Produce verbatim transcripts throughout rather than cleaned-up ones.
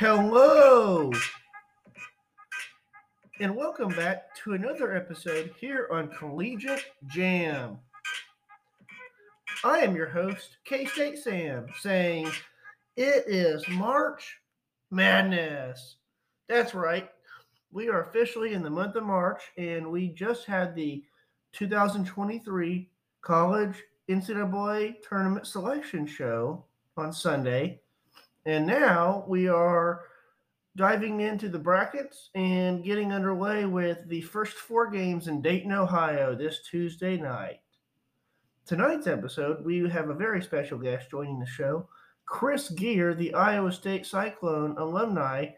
Hello, and welcome back to another episode here on Collegiate Jam. I am your host, K-State Sam, saying it is March Madness. That's right. We are officially in the month of March, and we just had the two thousand twenty-three College N C double A Tournament Selection Show on Sunday. And now we are diving into the brackets and getting underway with the first four games in Dayton, Ohio this Tuesday night. Tonight's episode, we have a very special guest joining the show, Chris Gear, the Iowa State Cyclone alumni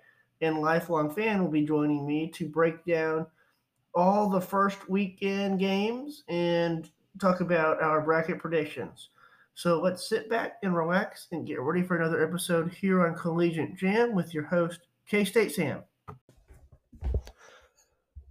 and lifelong fan, will be joining me to break down all the first weekend games and talk about our bracket predictions. So let's sit back and relax and get ready for another episode here on Collegiate Jam with your host, K-State Sam.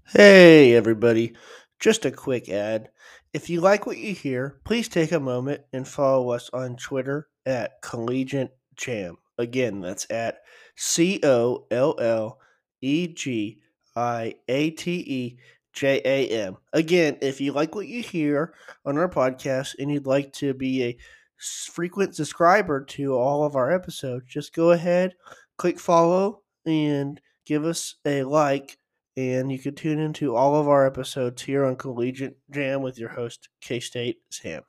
Hey, everybody. Just a quick ad. If you like what you hear, please take a moment and follow us on Twitter at Collegiate Jam. Again, that's at C O L L E G I A T E. J A M. Again, if you like what you hear on our podcast and you'd like to be a frequent subscriber to all of our episodes, just go ahead, click follow, and give us a like, and you can tune into all of our episodes here on Collegiate Jam with your host, K-State Sam.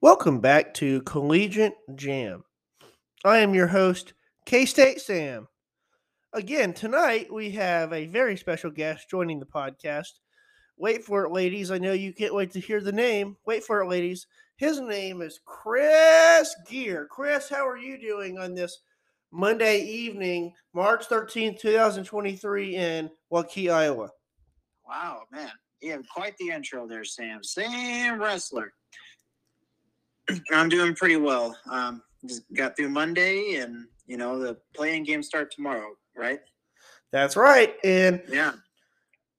Welcome back to Collegiate Jam. I am your host, K-State Sam. Again, tonight we have a very special guest joining the podcast. Wait for it, ladies. I know you can't wait to hear the name. Wait for it, ladies. His name is Chris Gear. Chris, how are you doing on this Monday evening, March thirteenth, twenty twenty-three in Waukee, Iowa? Wow, man. You have quite the intro there, Sam. Sam Wrestler. I'm doing pretty well. Um, just got through Monday, and, you know, the play-in games start tomorrow. Right? That's right. And yeah.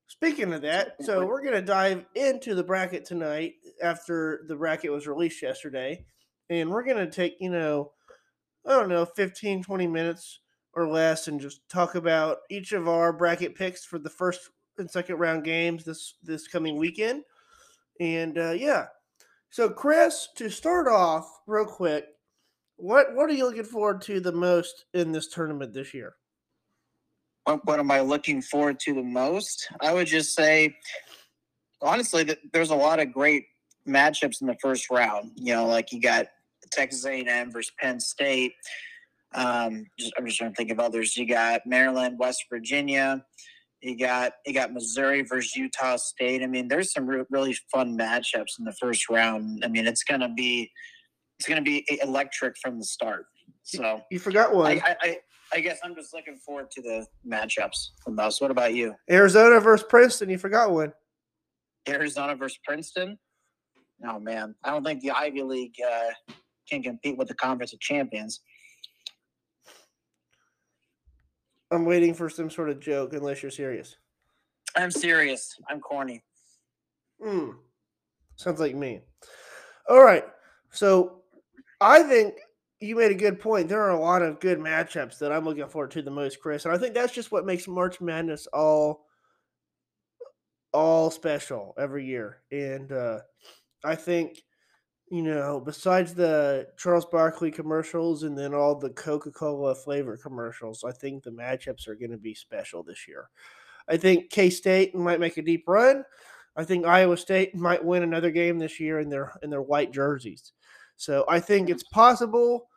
Speaking of that, so we're going to dive into the bracket tonight after the bracket was released yesterday. And we're going to take, you know, I don't know, fifteen, twenty minutes or less and just talk about each of our bracket picks for the first and second round games this, this coming weekend. And uh, yeah. So, Chris, to start off real quick, what, what are you looking forward to the most in this tournament this year? What am I looking forward to the most? I would just say, honestly, that there's a lot of great matchups in the first round. You know, like you got Texas A and M versus Penn State. Um, just, I'm just trying to think of others. You got Maryland, West Virginia. You got you got Missouri versus Utah State. I mean, there's some re- really fun matchups in the first round. I mean, it's gonna be it's gonna be electric from the start. So you forgot one. I, I, I, I guess I'm just looking forward to the matchups from those. What about you? Arizona versus Princeton. You forgot one. Arizona versus Princeton? Oh, man. I don't think the Ivy League uh, can compete with the Conference of Champions. I'm waiting for some sort of joke unless you're serious. I'm serious. I'm corny. Hmm. Sounds like me. All right. So I think – you made a good point. There are a lot of good matchups that I'm looking forward to the most, Chris. And I think that's just what makes March Madness all, all special every year. And uh, I think, you know, besides the Charles Barkley commercials and then all the Coca-Cola flavor commercials, I think the matchups are going to be special this year. I think K-State might make a deep run. I think Iowa State might win another game this year in their in their white jerseys. So I think it's possible,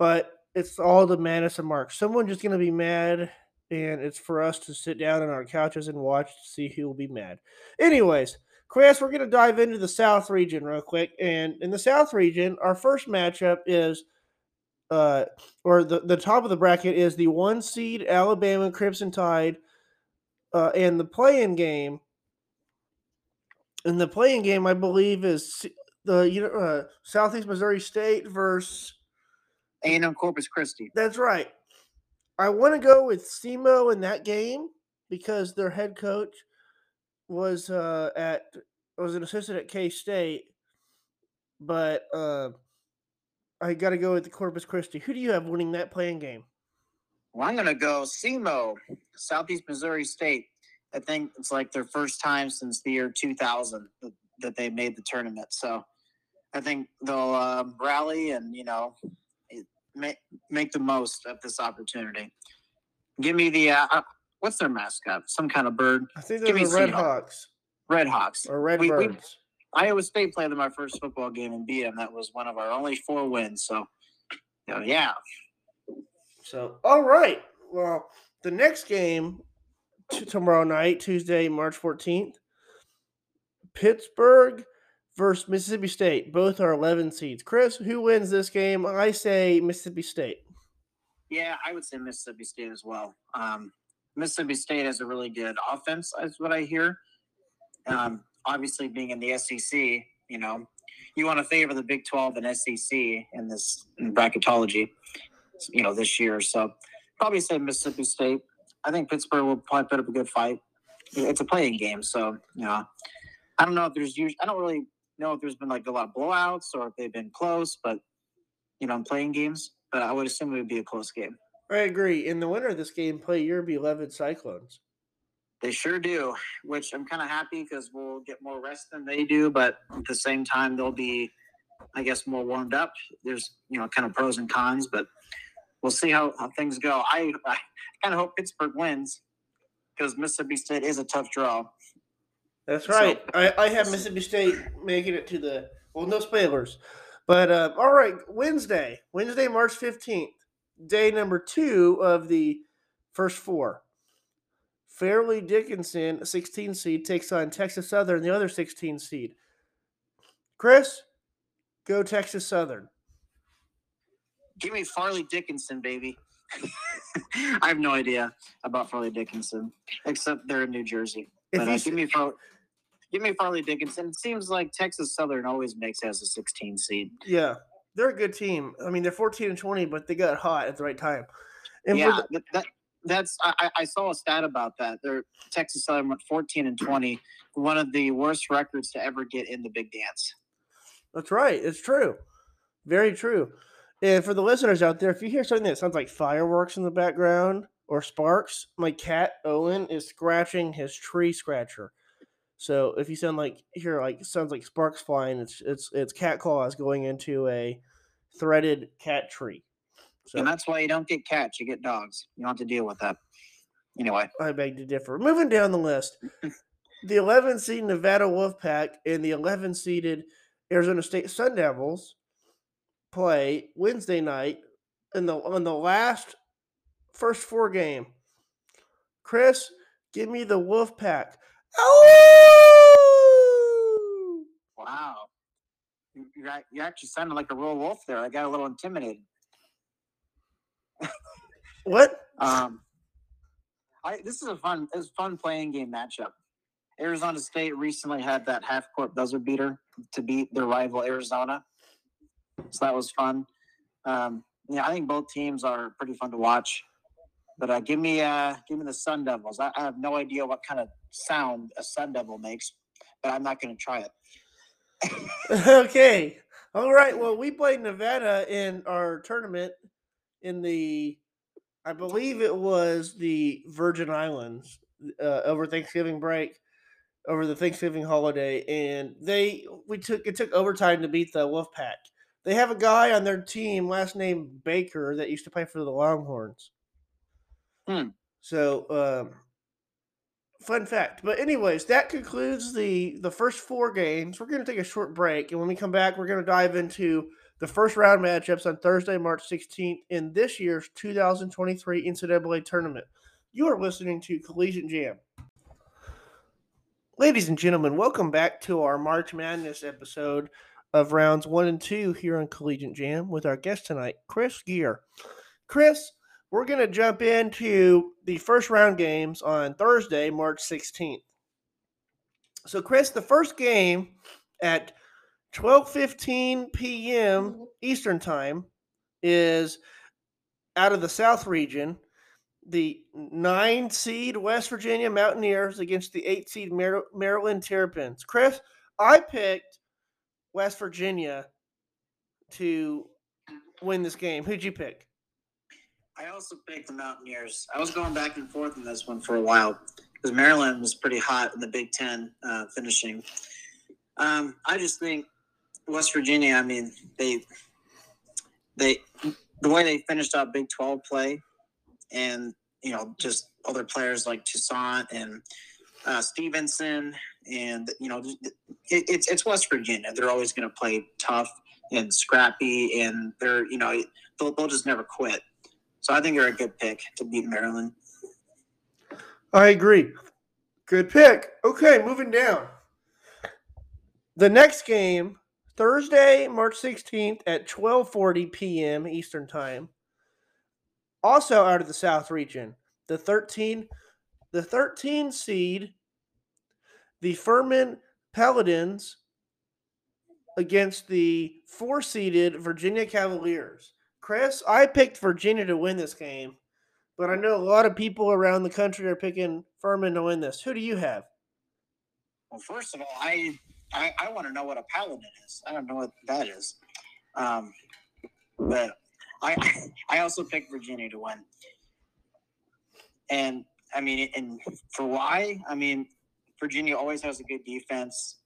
but it's all the madness of March. Someone's just going to be mad, and it's for us to sit down on our couches and watch to see who will be mad. Anyways, Chris, we're going to dive into the South region real quick. And in the South region, our first matchup is, uh, or the, the top of the bracket is the one seed Alabama Crimson Tide uh, and the play-in game. And the play-in game, I believe, is – The you know uh, Southeast Missouri State versus A and M Corpus Christi. That's right. I want to go with SEMO in that game because their head coach was uh, at was an assistant at K-State, but uh, I got to go with the Corpus Christi. Who do you have winning that play-in game? Well, I'm going to go SEMO, Southeast Missouri State. I think it's like their first time since the year two thousand that, that they made the tournament. So I think they'll uh, rally and, you know, make, make the most of this opportunity. Give me the uh, – what's their mascot? Some kind of bird. I think they're the Red Hawks. Red Hawks. Or Redbirds. Iowa State played in my first football game and beat them. That was one of our only four wins. So, so yeah. So, all right. Well, the next game t- tomorrow night, Tuesday, March fourteenth, Pittsburgh versus Mississippi State. Both are eleven seeds. Chris, who wins this game? I say Mississippi State. Yeah, I would say Mississippi State as well. Um, Mississippi State has a really good offense, is what I hear. Um, obviously, being in the S E C, you know, you want to favor the Big twelve and S E C in this in bracketology, you know, this year. So probably say Mississippi State. I think Pittsburgh will probably put up a good fight. It's a playing game, so you know, I don't know if there's usually, I don't really know if there's been like a lot of blowouts or if they've been close, but you know, in playing games, but I would assume it would be a close game. I agree. And the winner of this game play your beloved Cyclones. They sure do, which I'm kind of happy because we'll get more rest than they do. But at the same time, they'll be, I guess, more warmed up. There's, you know, kind of pros and cons, but we'll see how, how things go. I, I kind of hope Pittsburgh wins because Mississippi State is a tough draw. That's right. So, I, I have Mississippi State making it to the – well, no spoilers. But, uh, all right, Wednesday, Wednesday, March fifteenth, day number two of the first four. Fairleigh Dickinson, sixteen seed, takes on Texas Southern, the other sixteen seed. Chris, go Texas Southern. Give me Fairleigh Dickinson, baby. I have no idea about Fairleigh Dickinson, except they're in New Jersey. But, uh, give me Fairleigh, give me Fairleigh Dickinson. It seems like Texas Southern always makes as a sixteen seed. Yeah, they're a good team. I mean, they're fourteen and twenty, but they got hot at the right time. And yeah, the- that. That's I, I saw a stat about that. They're, Texas Southern went fourteen and twenty, one of the worst records to ever get in the Big Dance. That's right. It's true. Very true. And for the listeners out there, if you hear something that sounds like fireworks in the background or sparks, my cat Owen is scratching his tree scratcher. So if you sound like hear like sounds like sparks flying, it's it's it's cat claws going into a threaded cat tree. So. And that's why you don't get cats, you get dogs. You don't have to deal with that. Anyway. I beg to differ. Moving down the list, the eleven-seed Nevada Wolfpack and the eleven-seeded Arizona State Sun Devils play Wednesday night in the on the last first four game. Chris, give me the Wolfpack. Oh! Wow. You, got, you actually sounded like a real wolf there. I got a little intimidated. What? Um, I, this is a fun, it's fun playing game matchup. Arizona State recently had that half-court buzzer beater to beat their rival Arizona, so that was fun. Um, yeah, I think both teams are pretty fun to watch. But uh, give me, uh, give me the Sun Devils. I, I have no idea what kind of sound a Sun Devil makes, but I'm not going to try it. Okay. All right. Well, we played Nevada in our tournament. In the, I believe it was the Virgin Islands uh, over Thanksgiving break, over the Thanksgiving holiday, and they we took it took overtime to beat the Wolfpack. They have a guy on their team, last name Baker, that used to play for the Longhorns. Hmm. So, um, fun fact. But anyways, that concludes the the first four games. We're going to take a short break, and when we come back, we're going to dive into the first round matchups on Thursday, March sixteenth in this year's two thousand twenty-three N C double A Tournament. You are listening to Collegiate Jam. Ladies and gentlemen, welcome back to our March Madness episode of rounds one and two here on Collegiate Jam with our guest tonight, Chris Gear. Chris, we're going to jump into the first round games on Thursday, March sixteenth. So, Chris, the first game at twelve fifteen p.m. Eastern Time is out of the South region, the nine-seed West Virginia Mountaineers against the eight-seed Maryland Terrapins. Chris, I picked West Virginia to win this game. Who'd you pick? I also picked the Mountaineers. I was going back and forth in this one for a while because Maryland was pretty hot in the Big Ten uh, finishing. Um, I just think West Virginia, I mean, they they the way they finished out Big twelve play and, you know, just other players like Toussaint and uh, Stevenson and, you know, it, it's, it's West Virginia. They're always going to play tough and scrappy and they're, you know, they'll, they'll just never quit. So I think they're a good pick to beat Maryland. I agree. Good pick. Okay, moving down. The next game, Thursday, March sixteenth at twelve forty p.m. Eastern Time. Also out of the South region, the thirteen, the thirteen seed, the Furman Paladins against the four-seeded Virginia Cavaliers. Chris, I picked Virginia to win this game, but I know a lot of people around the country are picking Furman to win this. Who do you have? Well, first of all, I I, I want to know what a paladin is. I don't know what that is. Um, but I I also picked Virginia to win. And, I mean, and for why? I mean, Virginia always has a good defense.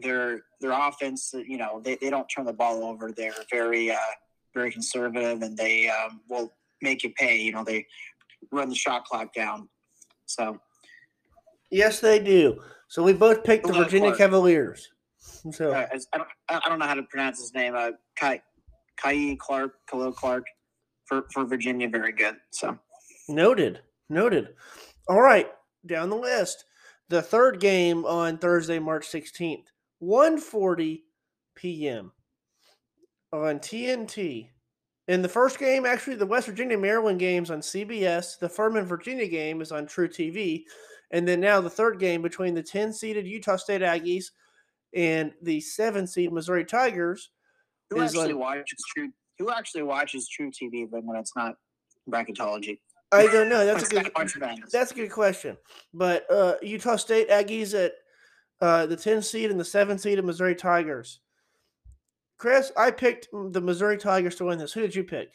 Their their offense, you know, they, they don't turn the ball over. They're very uh, – very conservative, and they um, will make you pay. You know, they run the shot clock down. So, yes, they do. So we both picked the Virginia court. Cavaliers. So uh, I, don't, I don't know how to pronounce his name. Uh, Kai, Kai Clark, Khalil Clark for, for Virginia. Very good. So noted, noted. All right, down the list. The third game on Thursday, March sixteenth, one forty p.m. on T N T. In the first game, actually, the West Virginia-Maryland game's on C B S. The Furman-Virginia game is on True T V. And then now the third game between the ten-seeded Utah State Aggies and the seven-seed Missouri Tigers. Who is actually on... watches True? Who actually watches True T V when it's not bracketology? I don't know. That's a good. That's a good question. But uh, Utah State Aggies at uh, the ten-seed and the seven-seed of Missouri Tigers. Chris, I picked the Missouri Tigers to win this. Who did you pick?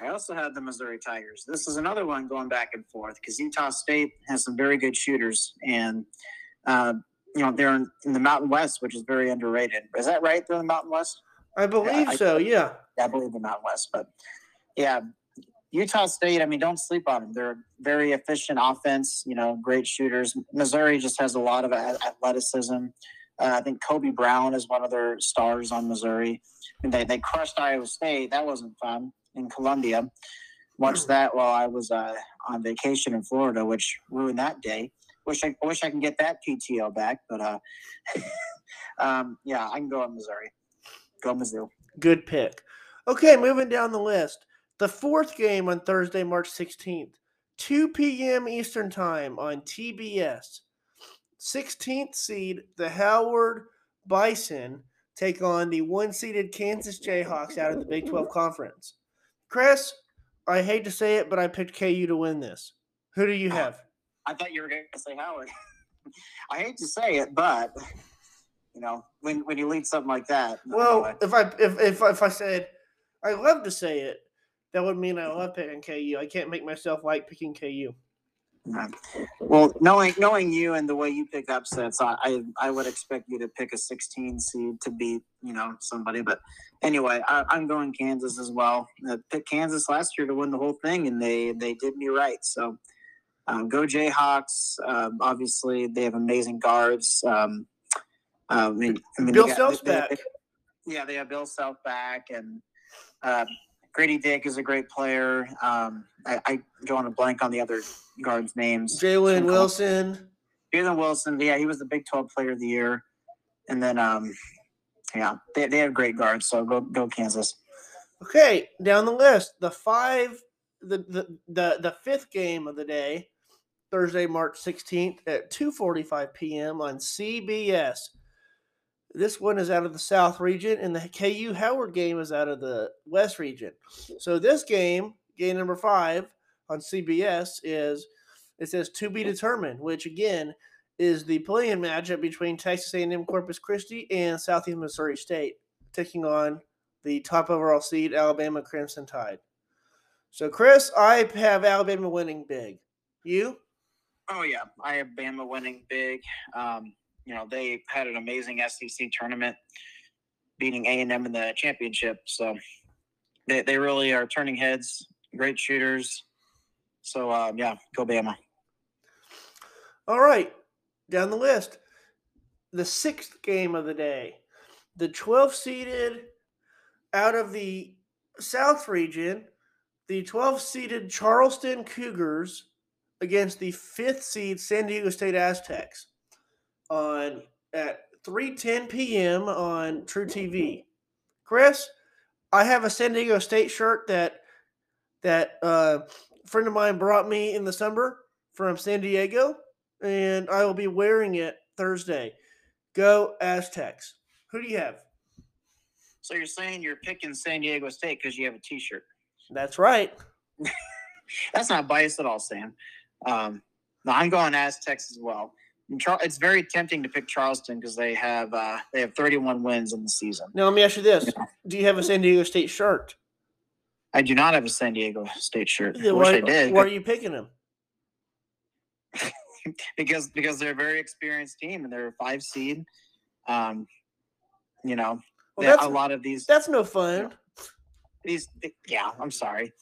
I also had the Missouri Tigers. This is another one going back and forth because Utah State has some very good shooters, and uh, you know they're in, in the Mountain West, which is very underrated. Is that right? They're in the Mountain West. I believe yeah, so. I, yeah. yeah, I believe the Mountain West, but yeah, Utah State. I mean, don't sleep on them. They're a very efficient offense. You know, great shooters. Missouri just has a lot of athleticism. Uh, I think Kobe Brown is one of their stars on Missouri. And they, they crushed Iowa State. That wasn't fun in Columbia. Watched that while I was uh, on vacation in Florida, which ruined that day. Wish I wish I can get that P T O back, but uh, um, yeah, I can go on Missouri. Go Mizzou. Good pick. Okay, moving down the list. The fourth game on Thursday, March sixteenth, two p.m. Eastern Time on T B S. sixteenth seed, the Howard Bison, take on the one-seeded Kansas Jayhawks out of the Big twelve Conference. Chris, I hate to say it, but I picked K U to win this. Who do you have? I, I thought you were going to say Howard. I hate to say it, but, you know, when when you lead something like that. Well, I if I if, if if I said I love to say it, that would mean I love picking K U. I can't make myself like picking K U. Well, knowing knowing you and the way you pick upsets, I, I I would expect you to pick a sixteen seed to beat, you know, somebody. But anyway, I, I'm going Kansas as well. I picked Kansas last year to win the whole thing, and they, they did me right. So um, go Jayhawks. Um, obviously, they have amazing guards. Um, I mean, I mean, Bill Self's back. They, they, yeah, they have Bill Self back, and uh, Grady Dick is a great player. Um, I, I don't want to blank on the other guards' names. Jalen Wilson. Jalen Wilson, yeah, he was the Big twelve Player of the Year. And then, um, yeah, they they have great guards, so go go Kansas. Okay, down the list, the five, the the the, the fifth game of the day, Thursday, March sixteenth at two forty-five p.m. on C B S. This one is out of the South region, and the K U Howard game is out of the West region. So this game, game number five on C B S, is it says to be determined, which again is the play-in matchup between Texas A and M Corpus Christi and Southeast Missouri State taking on the top overall seed, Alabama Crimson Tide. So, Chris, I have Alabama winning big. You? Oh, yeah. I have Bama winning big. Um, you know, they had an amazing S E C tournament, beating A and M in the championship. So, they, they really are turning heads, great shooters. So, um, yeah, go Bama. All right. Down the list, the sixth game of the day. The twelve-seeded out of the South region, the twelve-seeded Charleston Cougars against the fifth-seed San Diego State Aztecs on at three ten p.m. on True T V. Chris, I have a San Diego State shirt that that uh, a friend of mine brought me in the summer from San Diego, and I will be wearing it Thursday. Go Aztecs. Who do you have? So you're saying you're picking San Diego State because you have a T-shirt. That's right. That's not biased at all, Sam. Um, no, I'm going Aztecs as well. It's very tempting to pick Charleston because they have uh, they have thirty-one wins in the season. Now, let me ask you this. Yeah. Do you have a San Diego State shirt? I do not have a San Diego State shirt. Yeah, I wish why, I did. Why are you picking them? because because they're a very experienced team, and they're a five seed. Um, you know, well, that's, a lot of these – That's no fun. You know, these, yeah, I'm sorry.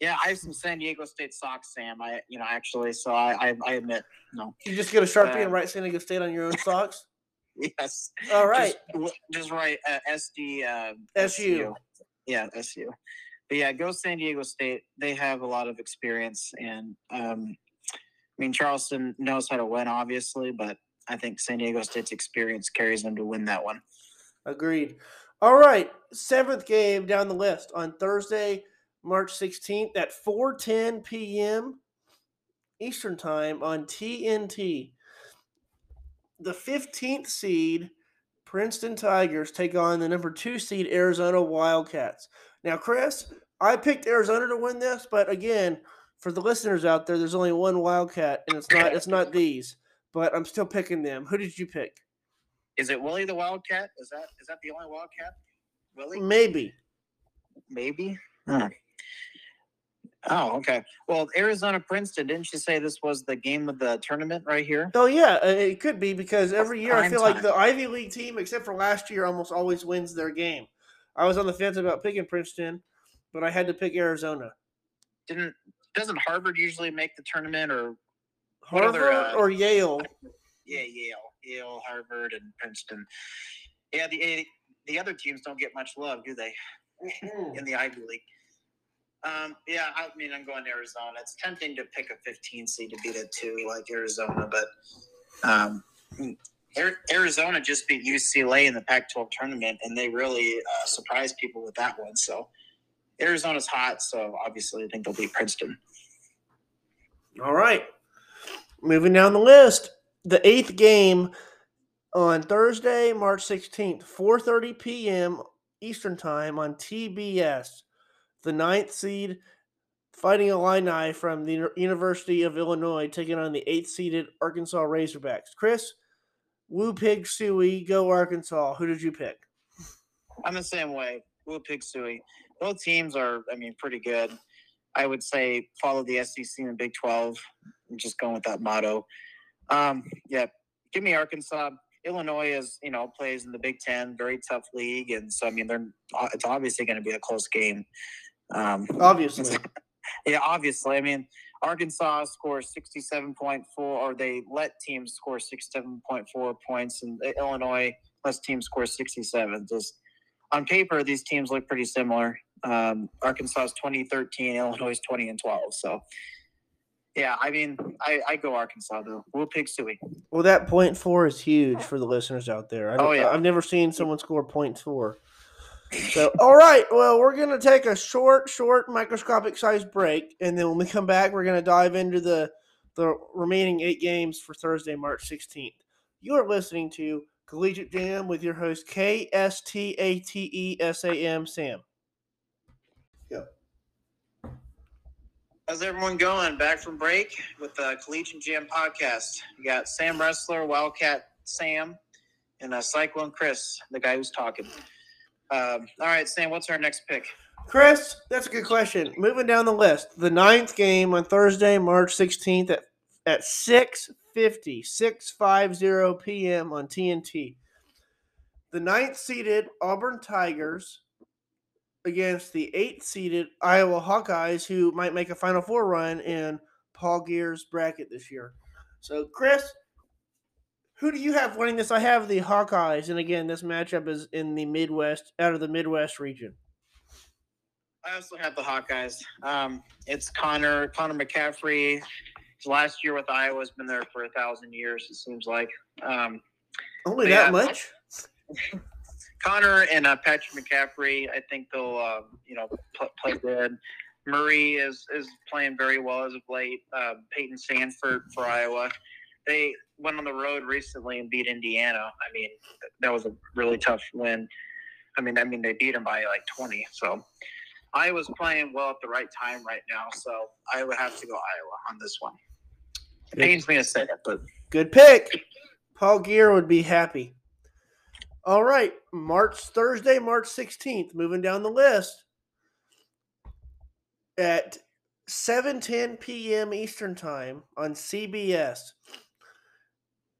Yeah, I have some San Diego State socks, Sam. I, you know, actually, so I, I, I admit, no. You just get a Sharpie uh, and write San Diego State on your own socks. Yes. All right. Just, just write uh, S D. Uh, S U. S U. Yeah, S U. But yeah, go San Diego State. They have a lot of experience, and um, I mean Charleston knows how to win, obviously, but I think San Diego State's experience carries them to win that one. Agreed. All right, seventh game down the list on Thursday, March sixteenth at four ten p.m. Eastern Time on T N T. The fifteenth seed Princeton Tigers take on the number two seed Arizona Wildcats. Now, Chris, I picked Arizona to win this, but again, for the listeners out there, there's only one Wildcat, and it's not it's not these. But I'm still picking them. Who did you pick? Is it Willie the Wildcat? Is that is that the only Wildcat? Willie? Maybe. Maybe? Huh. Oh, okay. Well, Arizona-Princeton, didn't you say this was the game of the tournament right here? Oh, yeah. It could be because every year I feel like the Ivy League team, except for last year, almost always wins their game. I was on the fence about picking Princeton, but I had to pick Arizona. Didn't Doesn't Harvard usually make the tournament or Harvard other, uh, or Yale? Yeah, Yale. Yale, Harvard, and Princeton. Yeah, the the other teams don't get much love, do they? In the Ivy League. Um, yeah, I mean, I'm going to Arizona. It's tempting to pick a fifteen seed to beat a two like Arizona, but um, Arizona just beat U C L A in the Pac twelve tournament, and they really uh, surprised people with that one. So Arizona's hot, so obviously I think they'll beat Princeton. All right. Moving down the list. The eighth game on Thursday, March sixteenth, four thirty p.m. Eastern Time on T B S. The ninth seed Fighting Illini from the University of Illinois taking on the eighth-seeded Arkansas Razorbacks. Chris, Woo Pig Suey, go Arkansas. Who did you pick? I'm the same way. Woo Pig Suey. Both teams are, I mean, pretty good. I would say follow the S E C and the Big twelve. I'm just going with that motto. Um, yeah, give me Arkansas. Illinois is, you know, plays in the Big Ten, very tough league, and so I mean, they're it's obviously going to be a close game. Um, obviously, yeah, obviously. I mean, Arkansas scores sixty-seven point four, or they let teams score sixty-seven point four points, and Illinois lets teams score sixty-seven. Just on paper, these teams look pretty similar. Um, Arkansas is twenty thirteen, Illinois is twenty and twelve. So. Yeah, I mean, I, I go Arkansas, though. We'll pick Suey. Well, that point four is huge for the listeners out there. I've, oh, yeah. I've never seen someone score point four. So, all right, well, we're going to take a short, short, microscopic-sized break, and then when we come back, we're going to dive into the, the remaining eight games for Thursday, March sixteenth. You are listening to Collegiate Jam with your host, K S T A T E S A M, Sam. Yep. How's everyone going? Back from break with the Collegiate Jam podcast. You got Sam Wrestler, Wildcat Sam, and uh, Cyclone Chris, the guy who's talking. Um, all right, Sam, what's our next pick? Chris, that's a good question. Moving down the list, the ninth game on Thursday, March sixteenth at, at six fifty, six fifty p.m. on T N T. The ninth-seeded Auburn Tigers against the eighth-seeded Iowa Hawkeyes, who might make a Final Four run in Paul Gear's bracket this year. So, Chris, who do you have winning this? I have the Hawkeyes, and again, this matchup is in the Midwest, out of the Midwest region. I also have the Hawkeyes. Um, it's Connor, Connor McCaffrey. His last year with Iowa has been there for a thousand years, it seems like. Um, Only that yeah, much? Connor and uh, Patrick McCaffrey, I think they'll, uh, you know, pl- play good. Murray is, is playing very well as of late. Uh, Peyton Sanford for Iowa. They went on the road recently and beat Indiana. I mean, that was a really tough win. I mean, I mean they beat them by like twenty. So Iowa's playing well at the right time right now. So I would have to go Iowa on this one. It pains me to say it, but good pick. Paul Gear would be happy. All right, March Thursday, March sixteenth. Moving down the list at seven ten p.m. Eastern Time on C B S.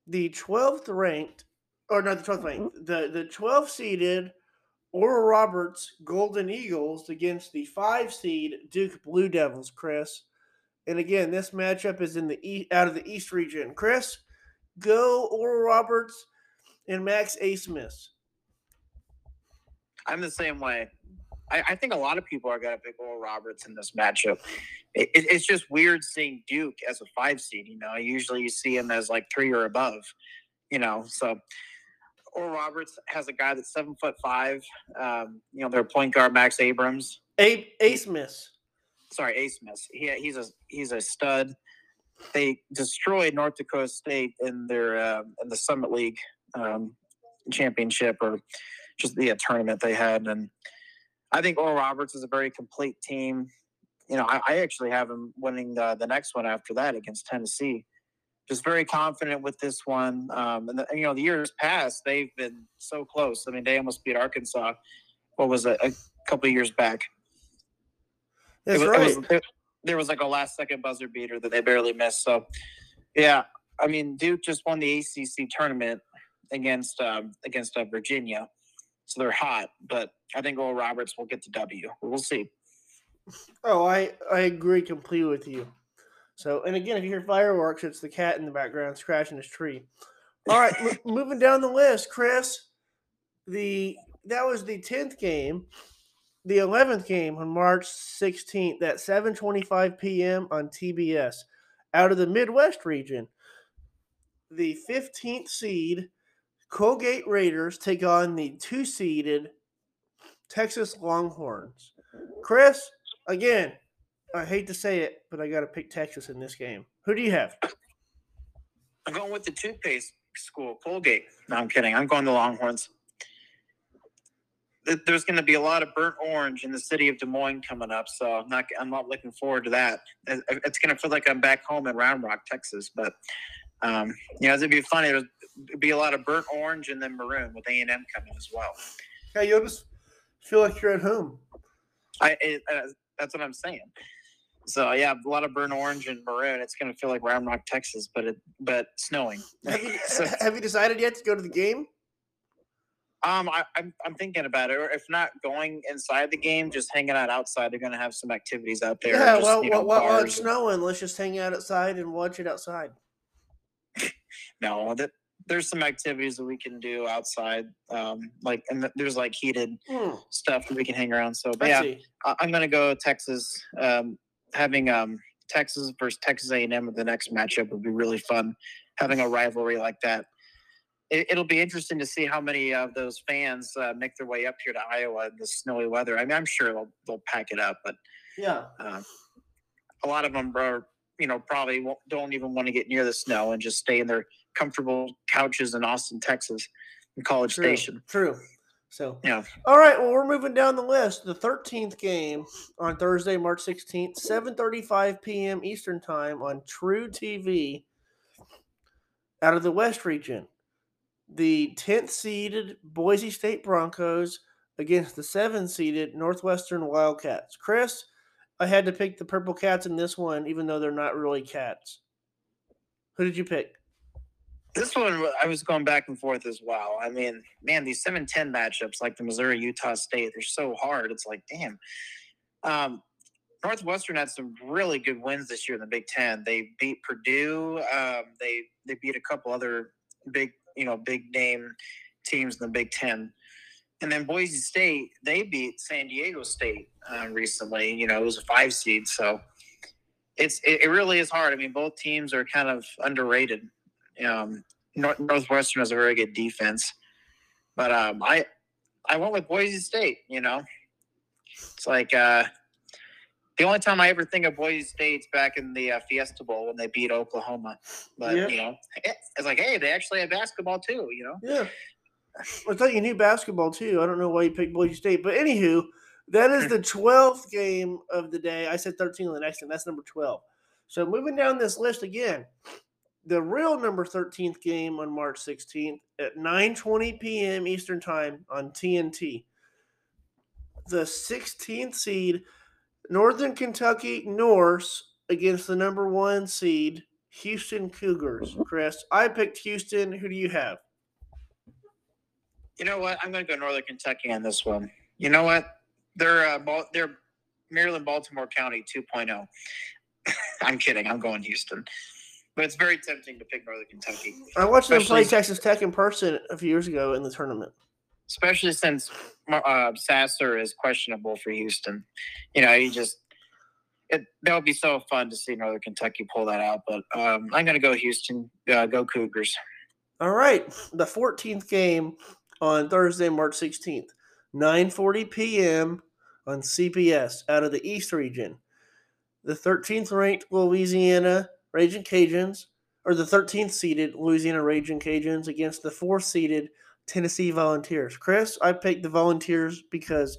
The twelfth ranked, or not the twelfth ranked, the, the twelve seeded Oral Roberts Golden Eagles against the five seed Duke Blue Devils, Chris. And again, this matchup is in the e- out of the East region. Chris, go Oral Roberts and Max A. Smith. I'm the same way. I, I think a lot of people are going to pick Oral Roberts in this matchup. It, it, it's just weird seeing Duke as a five seed. You know, usually you see him as like three or above. You know, so Oral Roberts has a guy that's seven foot five. Um, you know, their point guard Max Abrams. A. A. Smith. Sorry, A. Smith. He he's a he's a stud. They destroyed North Dakota State in their um, in the Summit League um, championship or just the yeah, tournament they had and. I think Oral Roberts is a very complete team. You know, I, I actually have him winning the, the next one after that against Tennessee. Just very confident with this one. Um, and, the, you know, the years past, they've been so close. I mean, they almost beat Arkansas, what was it, a couple of years back. That's it was, right. It was, it, there was like a last-second buzzer beater that they barely missed. So, yeah, I mean, Duke just won the A C C tournament against, um, against uh, Virginia. So they're hot, but I think Oral Roberts will get the W. We'll see. Oh, I, I agree completely with you. So, and again, if you hear fireworks, it's the cat in the background scratching his tree. All right, m- moving down the list, Chris. The that was the tenth game, the eleventh game on March sixteenth at seven twenty-five p.m. on T B S. Out of the Midwest region, the fifteenth seed Colgate Raiders take on the two-seeded Texas Longhorns. Chris, again, I hate to say it, but I got to pick Texas in this game. Who do you have? I'm going with the toothpaste school, Colgate. No, I'm kidding. I'm going the Longhorns. There's going to be a lot of burnt orange in the city of Des Moines coming up, so I'm not, I'm not looking forward to that. It's going to feel like I'm back home in Round Rock, Texas, but um, you know, it'd be funny. It'd be a lot of burnt orange and then maroon with A and M coming as well. Yeah, you'll just feel like you're at home. I it, uh, that's what I'm saying. So yeah, a lot of burnt orange and maroon. It's going to feel like Round Rock, Texas, but it but snowing. Have you, so, have you decided yet to go to the game? Um, I, I'm I'm thinking about it. Or if not going inside the game, just hanging out outside. They're going to have some activities out there. Yeah, just, well, you know, well, while it's snowing, let's just hang out outside and watch it outside. No, that there's some activities that we can do outside, um, like and there's like heated mm. stuff that we can hang around. So, but yeah, I, I'm gonna go Texas. Um, having um, Texas versus Texas A and M in the next matchup would be really fun. Having a rivalry like that, it, it'll be interesting to see how many of those fans uh, make their way up here to Iowa in the snowy weather. I mean, I'm sure they'll they'll pack it up, but yeah, uh, a lot of them are, you know, probably won't, don't even want to get near the snow and just stay in their comfortable couches in Austin, Texas, in College True. Station. True. So, yeah. All right, well, we're moving down the list. The thirteenth game on Thursday, March sixteenth, seven thirty-five p.m. Eastern Time on True T V out of the West region. The tenth-seeded Boise State Broncos against the seven-seeded Northwestern Wildcats. Chris, I had to pick the Purple Cats in this one, even though they're not really cats. Who did you pick? This one, I was going back and forth as well. I mean, man, these seven ten matchups, like the Missouri-Utah State, they're so hard. It's like, damn. Um, Northwestern had some really good wins this year in the Big Ten. They beat Purdue. Um, they they beat a couple other big, you know, big-name teams in the Big Ten. And then Boise State, they beat San Diego State uh, recently. You know, it was a five seed, so it's it, it really is hard. I mean, both teams are kind of underrated. Um, North, Northwestern has a very good defense, but um, I I went with Boise State. You know, it's like uh, the only time I ever think of Boise State's back in the uh, Fiesta Bowl when they beat Oklahoma. But yeah. You know, it, it's like, hey, they actually have basketball too. You know, yeah. I thought you knew basketball, too. I don't know why you picked Boise State. But, anywho, that is the twelfth game of the day. I said thirteen on the next one. That's number twelve. So, moving down this list again, the real number thirteenth game on March sixteenth at nine twenty p.m. Eastern Time on T N T. The sixteenth seed, Northern Kentucky Norse, against the number one seed, Houston Cougars. Chris, I picked Houston. Who do you have? You know what? I'm going to go Northern Kentucky on this one. You know what? They're uh, Bal- they're Maryland, Baltimore County two point oh. I'm kidding. I'm going Houston. But it's very tempting to pick Northern Kentucky. I watched them play Texas Tech in person a few years ago in the tournament. Especially since uh, Sasser is questionable for Houston. You know, you just – that would be so fun to see Northern Kentucky pull that out. But um, I'm going to go Houston. Uh, go Cougars. All right. The fourteenth game – on Thursday, March sixteenth, nine forty p.m. on C B S out of the East region. The thirteenth-ranked Louisiana Ragin' Cajuns, or the thirteenth-seeded Louisiana Ragin' Cajuns against the fourth-seeded Tennessee Volunteers. Chris, I picked the Volunteers because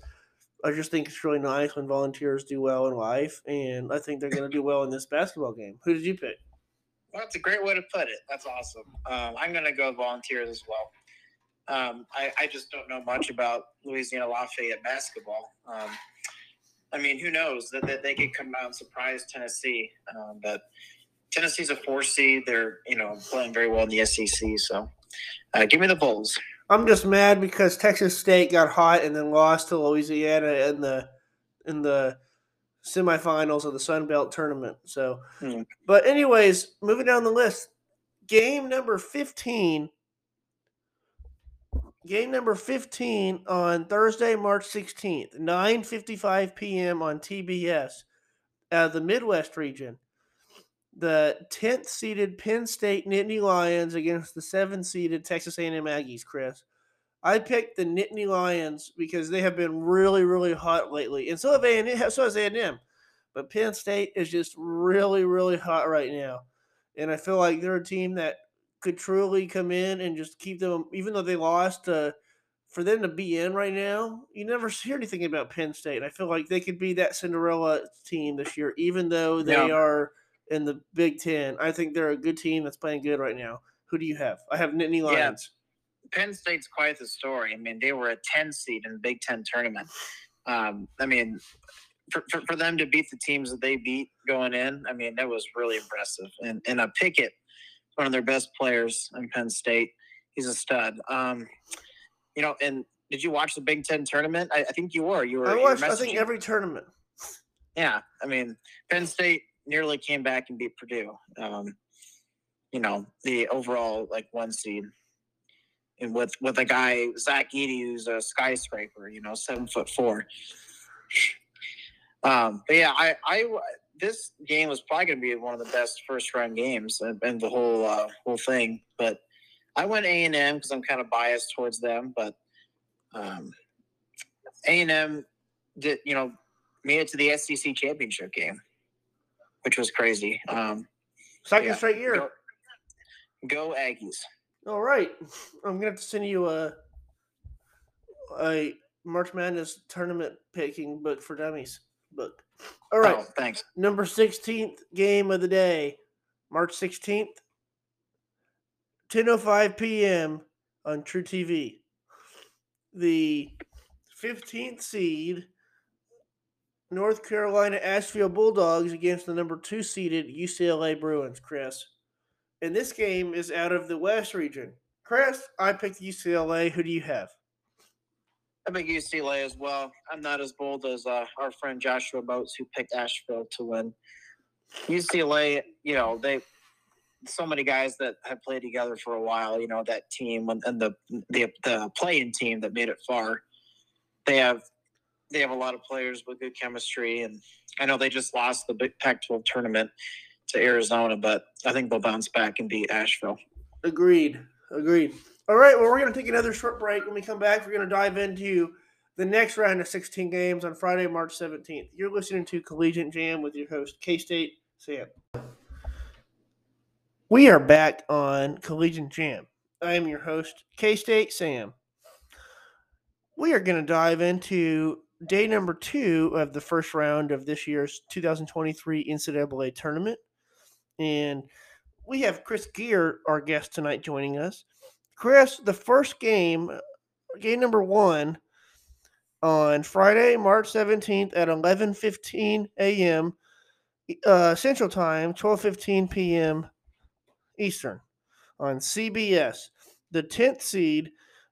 I just think it's really nice when Volunteers do well in life, and I think they're going to do well in this basketball game. Who did you pick? Well, that's a great way to put it. That's awesome. Um, I'm going to go Volunteers as well. Um, I, I just don't know much about Louisiana Lafayette basketball. Um, I mean, who knows that, that they could come out and surprise Tennessee. Um, but Tennessee's a four seed. They're, you know, playing very well in the S E C. So uh, give me the Bulls. I'm just mad because Texas State got hot and then lost to Louisiana in the in the semifinals of the Sun Belt tournament. So, mm. But anyways, moving down the list, game number fifteen. Game number fifteen on Thursday, March sixteenth, nine fifty-five p.m. on T B S, out of the Midwest region. The tenth-seeded Penn State Nittany Lions against the seven-seeded Texas A and M Aggies, Chris. I picked the Nittany Lions because they have been really, really hot lately. And so have A and M, so has A and M. But Penn State is just really, really hot right now. And I feel like they're a team that could truly come in and just keep them, even though they lost, uh, for them to be in right now. You never hear anything about Penn State. And I feel like they could be that Cinderella team this year, even though they yeah. are in the Big Ten. I think they're a good team that's playing good right now. Who do you have? I have Nittany Lions. Yeah. Penn State's quite the story. I mean, they were a ten seed in the Big Ten tournament. Um, I mean, for, for, for them to beat the teams that they beat going in, I mean, that was really impressive. And, and a Pickett, one of their best players in Penn State. He's a stud. Um, you know, and did you watch the Big Ten tournament? I, I think you were. You were. I watched, I think, every tournament. Yeah. I mean, Penn State nearly came back and beat Purdue. Um, you know, the overall, like, one seed. And with, with a guy, Zach Edey, who's a skyscraper, you know, seven foot four. Um, but, yeah, I, I – this game was probably going to be one of the best first-round games and the whole uh, whole thing. But I went A and M because I'm kind of biased towards them. But um, A and M did, you know, made it to the S E C championship game, which was crazy. Um, Second yeah. straight year. Go, go Aggies! All right, I'm going to have to send you a a March Madness tournament picking book for dummies book. All right. Oh, thanks. Number sixteenth game of the day, March sixteenth, ten oh five p.m. on True T V. The fifteenth seed North Carolina Asheville Bulldogs against the number two seeded U C L A Bruins, Chris. And this game is out of the West region. Chris, I picked U C L A. Who do you have? I picked U C L A as well. I'm not as bold as uh, our friend Joshua Boats, who picked Asheville to win. U C L A, you know, they so many guys that have played together for a while, you know, that team and the the, the play-in team that made it far. They have they have a lot of players with good chemistry, and I know they just lost the Big Pac twelve tournament to Arizona, but I think they'll bounce back and beat Asheville. Agreed. Agreed. All right, well, we're going to take another short break. When we come back, we're going to dive into the next round of sixteen games on Friday, March seventeenth. You're listening to Collegiate Jam with your host, K-State Sam. We are back on Collegiate Jam. I am your host, K-State Sam. We are going to dive into day number two of the first round of this year's two thousand twenty-three N C double A Tournament. And we have Chris Gear, our guest tonight, joining us. Chris, the first game, game number one, on Friday, March seventeenth at eleven fifteen a.m. Uh, Central Time, twelve fifteen p.m. Eastern on C B S. The tenth seed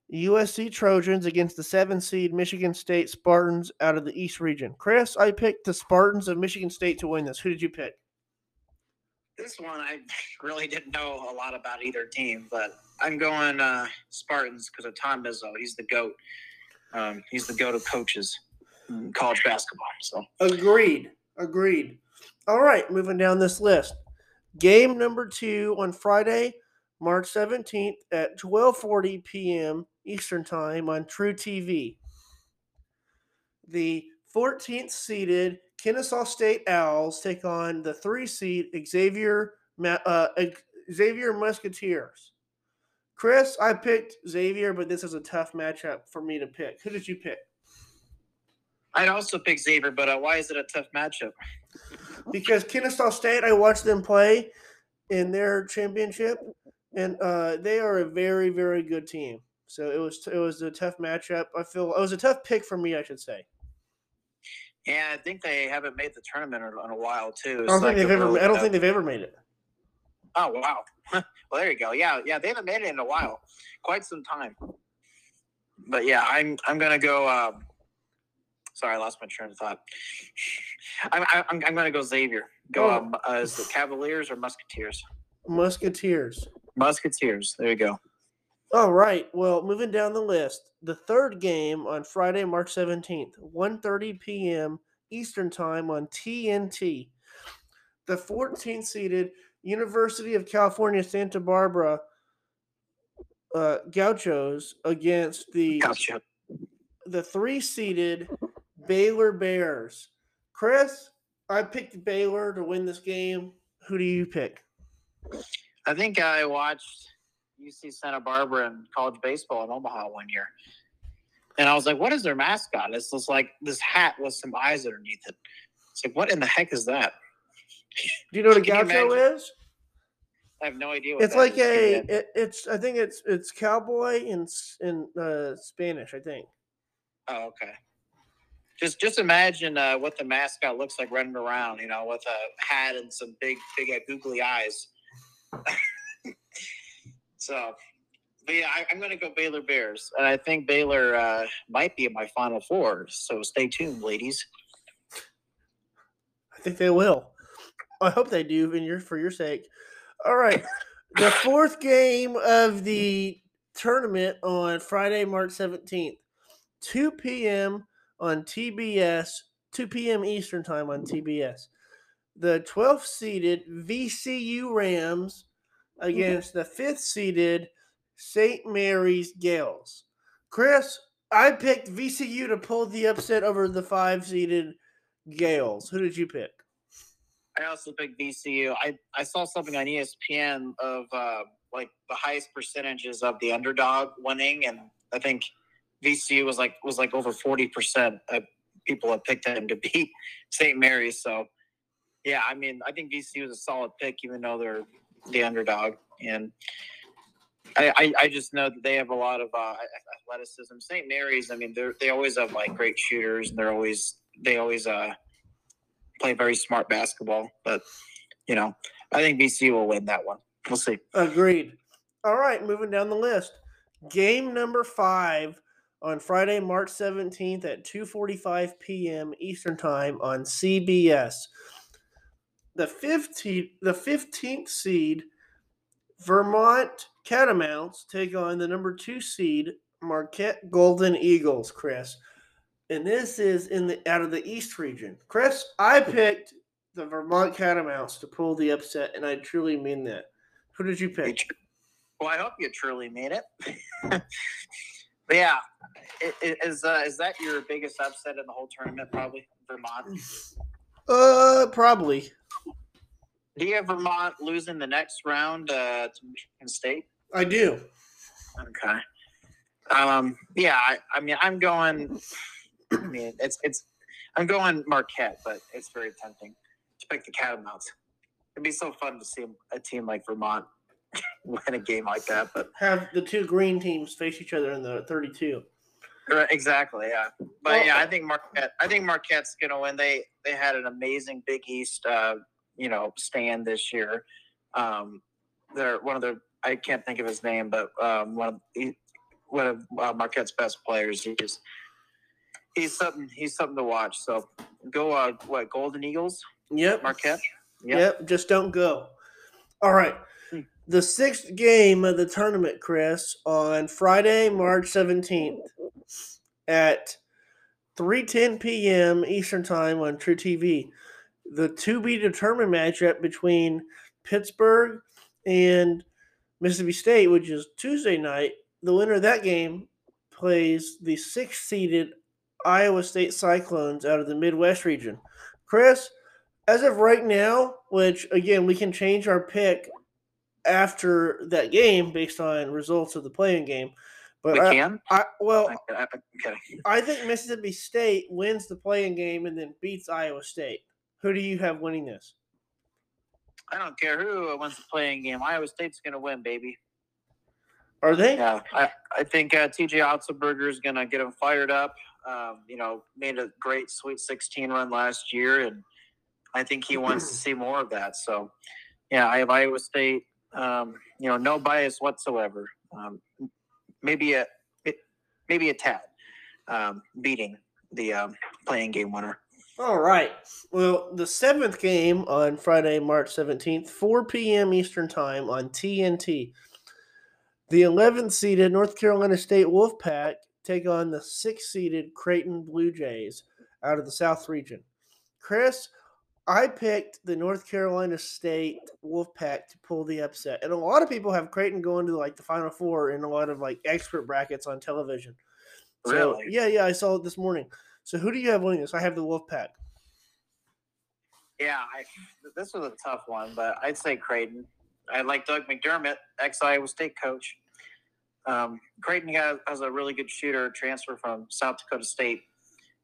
U S C Trojans against the seven seed Michigan State Spartans out of the East region. Chris, I picked the Spartans of Michigan State to win this. Who did you pick? This one, I really didn't know a lot about either team, but I'm going uh, Spartans because of Tom Izzo. He's the GOAT. Um, he's the GOAT of coaches in college basketball. So Agreed. Agreed. All right, moving down this list. Game number two on Friday, March seventeenth at twelve forty p.m. Eastern Time on True T V. The fourteenth seeded Kennesaw State Owls take on the three seed Xavier uh, Xavier Musketeers. Chris, I picked Xavier, but this is a tough matchup for me to pick. Who did you pick? I'd also pick Xavier, but uh, why is it a tough matchup? Because Kennesaw State, I watched them play in their championship, and uh, they are a very, very good team. So it was it was a tough matchup. I feel it was a tough pick for me, I should say. Yeah, I think they haven't made the tournament in a while too. I don't, so think, they've ever, I don't think they've ever made it. Oh wow! Well, there you go. Yeah, yeah, they haven't made it in a while, quite some time. But yeah, I'm I'm gonna go. Um, sorry, I lost my train of thought. I'm I'm, I'm gonna go Xavier. Go. Um, uh, is it Cavaliers or Musketeers? Musketeers. Musketeers. There you go. All right. Well, moving down the list, the third game on Friday, March seventeenth, one thirty p.m. Eastern Time on T N T. The fourteenth-seeded University of California, Santa Barbara uh, Gauchos against the gotcha. the three-seeded Baylor Bears. Chris, I picked Baylor to win this game. Who do you pick? I think I watched U C Santa Barbara and college baseball in Omaha one year. And I was like, what is their mascot? It's just like this hat with some eyes underneath it. It's like, what in the heck is that? Do you know what a gaucho is? I have no idea what it's that like is. a it, it's I think it's it's cowboy in in uh, Spanish, I think. Oh, okay. Just just imagine uh, what the mascot looks like running around, you know, with a hat and some big big uh, googly eyes. So, but yeah, I, I'm going to go Baylor Bears, and I think Baylor uh, might be in my Final Four. So stay tuned, ladies. I think they will. I hope they do, in your for your sake. All right, the fourth game of the tournament on Friday, March seventeenth, two p.m. on T B S, two p.m. Eastern Time on T B S. The twelfth-seeded V C U Rams against the fifth-seeded Saint Mary's Gales. Chris, I picked V C U to pull the upset over the five-seeded Gales. Who did you pick? I also picked V C U. I, I saw something on E S P N of, uh, like, the highest percentages of the underdog winning, and I think V C U was, like, was like over forty percent of people have picked them to beat Saint Mary's. So, yeah, I mean, I think V C U is a solid pick, even though they're – the underdog, and I, I just know that they have a lot of uh, athleticism. Saint Mary's, I mean, they they always have like great shooters, and they're always they always uh, play very smart basketball. But you know, I think V C U will win that one. We'll see. Agreed. All right, moving down the list. Game number five on Friday, March seventeenth at two forty-five p.m. Eastern Time on C B S. The fifteenth, the fifteenth seed Vermont Catamounts take on the number two seed Marquette Golden Eagles, Chris. And this is in the out of the East region. Chris, I picked the Vermont Catamounts to pull the upset, and I truly mean that. Who did you pick? Well, I hope you truly mean it. But yeah, is uh, is that your biggest upset in the whole tournament? Probably Vermont. Uh, probably. Do you have Vermont losing the next round uh, to Michigan State? I do. Okay. Um. Yeah. I, I mean, I'm going. I mean, it's it's. I'm going Marquette, but it's very tempting to pick the Catamounts. It'd be so fun to see a team like Vermont win a game like that, but have the two green teams face each other in the thirty-two. Right, exactly, yeah. But well, yeah, I think Marquette. I think Marquette's gonna win. They they had an amazing Big East, uh, you know, stand this year. Um, they're one of their. I can't think of his name, but um, one of he, one of uh, Marquette's best players. He just he's something. He's something to watch. So go. Uh, what Golden Eagles? Yep. Marquette. Yep. Yep. Just don't go. All right. The sixth game of the tournament, Chris, on Friday, March seventeenth at three ten p.m. Eastern Time on True T V. The to-be-determined matchup between Pittsburgh and Mississippi State, which is Tuesday night. The winner of that game plays the sixth-seeded Iowa State Cyclones out of the Midwest region. Chris, as of right now, which, again, we can change our pick after that game based on results of the play-in game. But we I, can? I, well, I'm kidding. I think Mississippi State wins the play-in game and then beats Iowa State. Who do you have winning this? I don't care who wins the play-in game. Iowa State's going to win, baby. Are they? Yeah. I, I think uh, T J Otzelberger is going to get them fired up. Um, you know, made a great Sweet sixteen run last year, and I think he wants to see more of that. So, yeah, I have Iowa State. Um, you know, no bias whatsoever. Um, maybe a maybe a tad um, beating the um, play-in game winner. All right. Well, the seventh game on Friday, March seventeenth, four p.m. Eastern Time on T N T. The eleventh-seeded North Carolina State Wolfpack take on the sixth-seeded Creighton Blue Jays out of the South region. Chris, I picked the North Carolina State Wolfpack to pull the upset. And a lot of people have Creighton going to, like, the Final Four in a lot of, like, expert brackets on television. So, really? Yeah, yeah, I saw it this morning. So who do you have winning this? I have the Wolfpack. Yeah, I, this was a tough one, but I'd say Creighton. I like Doug McDermott, ex-Iowa State coach. Um, Creighton has, has a really good shooter, transfer from South Dakota State,